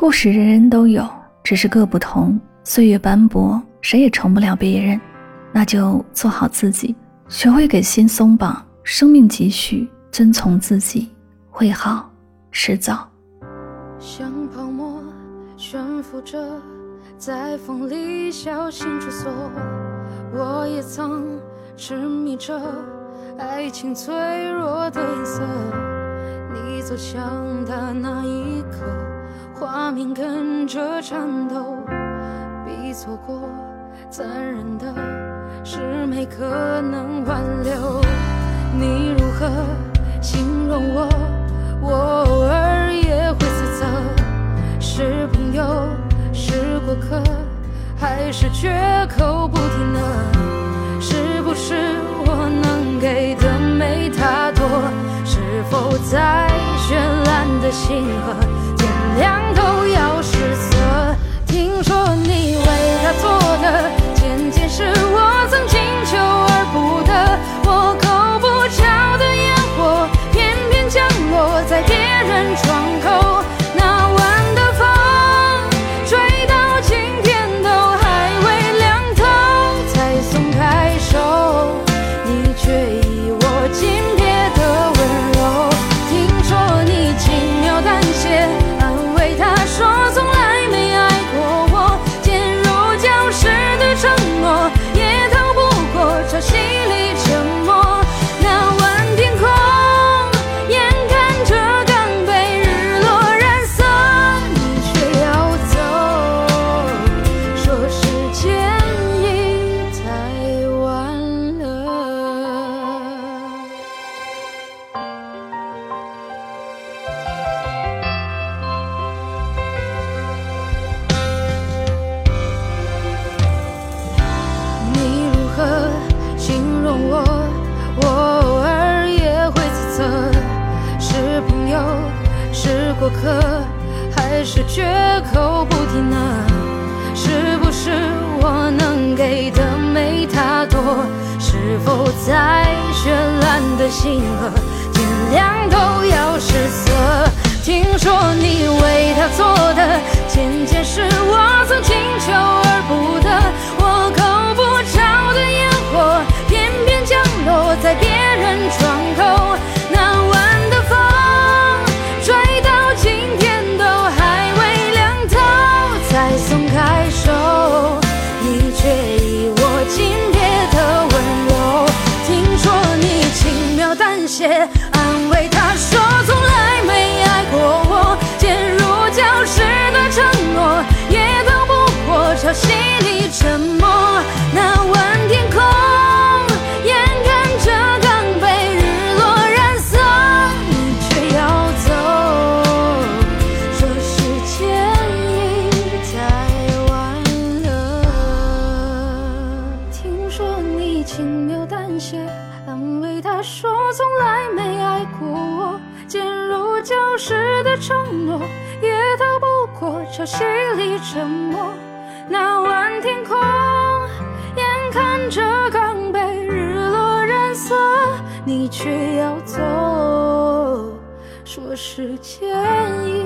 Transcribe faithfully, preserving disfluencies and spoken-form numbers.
故事人人都有，只是各不同。岁月斑驳，谁也成不了别人，那就做好自己，学会给心松绑。生命急需遵从自己，会好，迟早。像泡沫悬浮着，在风里小心穿梭。我也曾痴迷着爱情脆弱的颜色，你走向他那一刻，画面跟着颤抖。比错过残忍的是没可能挽留。你如何形容我？我偶尔也会自责，是朋友，是过客，还是绝口不提呢？是不是我能给的没他多？是否在绚烂的星河，天亮都要失色？听说你为他做的渐渐是我曾经求而不得，我够不着的烟火偏偏降落在别人窗口。那晚的风吹到今天都还未凉透，才松开手，你却以我紧别的温柔。听说你轻描淡写安慰他说从来可还是绝口不提呢？是不是我能给的没他多？是否在绚烂的星河，天亮都要失色？听说你为他做的渐渐是我曾经求而不得，我够不着的烟火偏偏降落在别人窗口。那晚的风吹到今天都还未凉透，才松开手，你却以我紧贴的温柔。听说你轻描淡写安慰他说从来没爱过我，坚如礁石的承诺也逃不过潮汐里沉没。那晚天空眼看着刚被日落染色，你却要走，安慰他说从来没爱过我，坚如礁石的承诺也逃不过潮汐里沉没。那晚天空眼看着刚被日落染色，你却要走，说是歉意。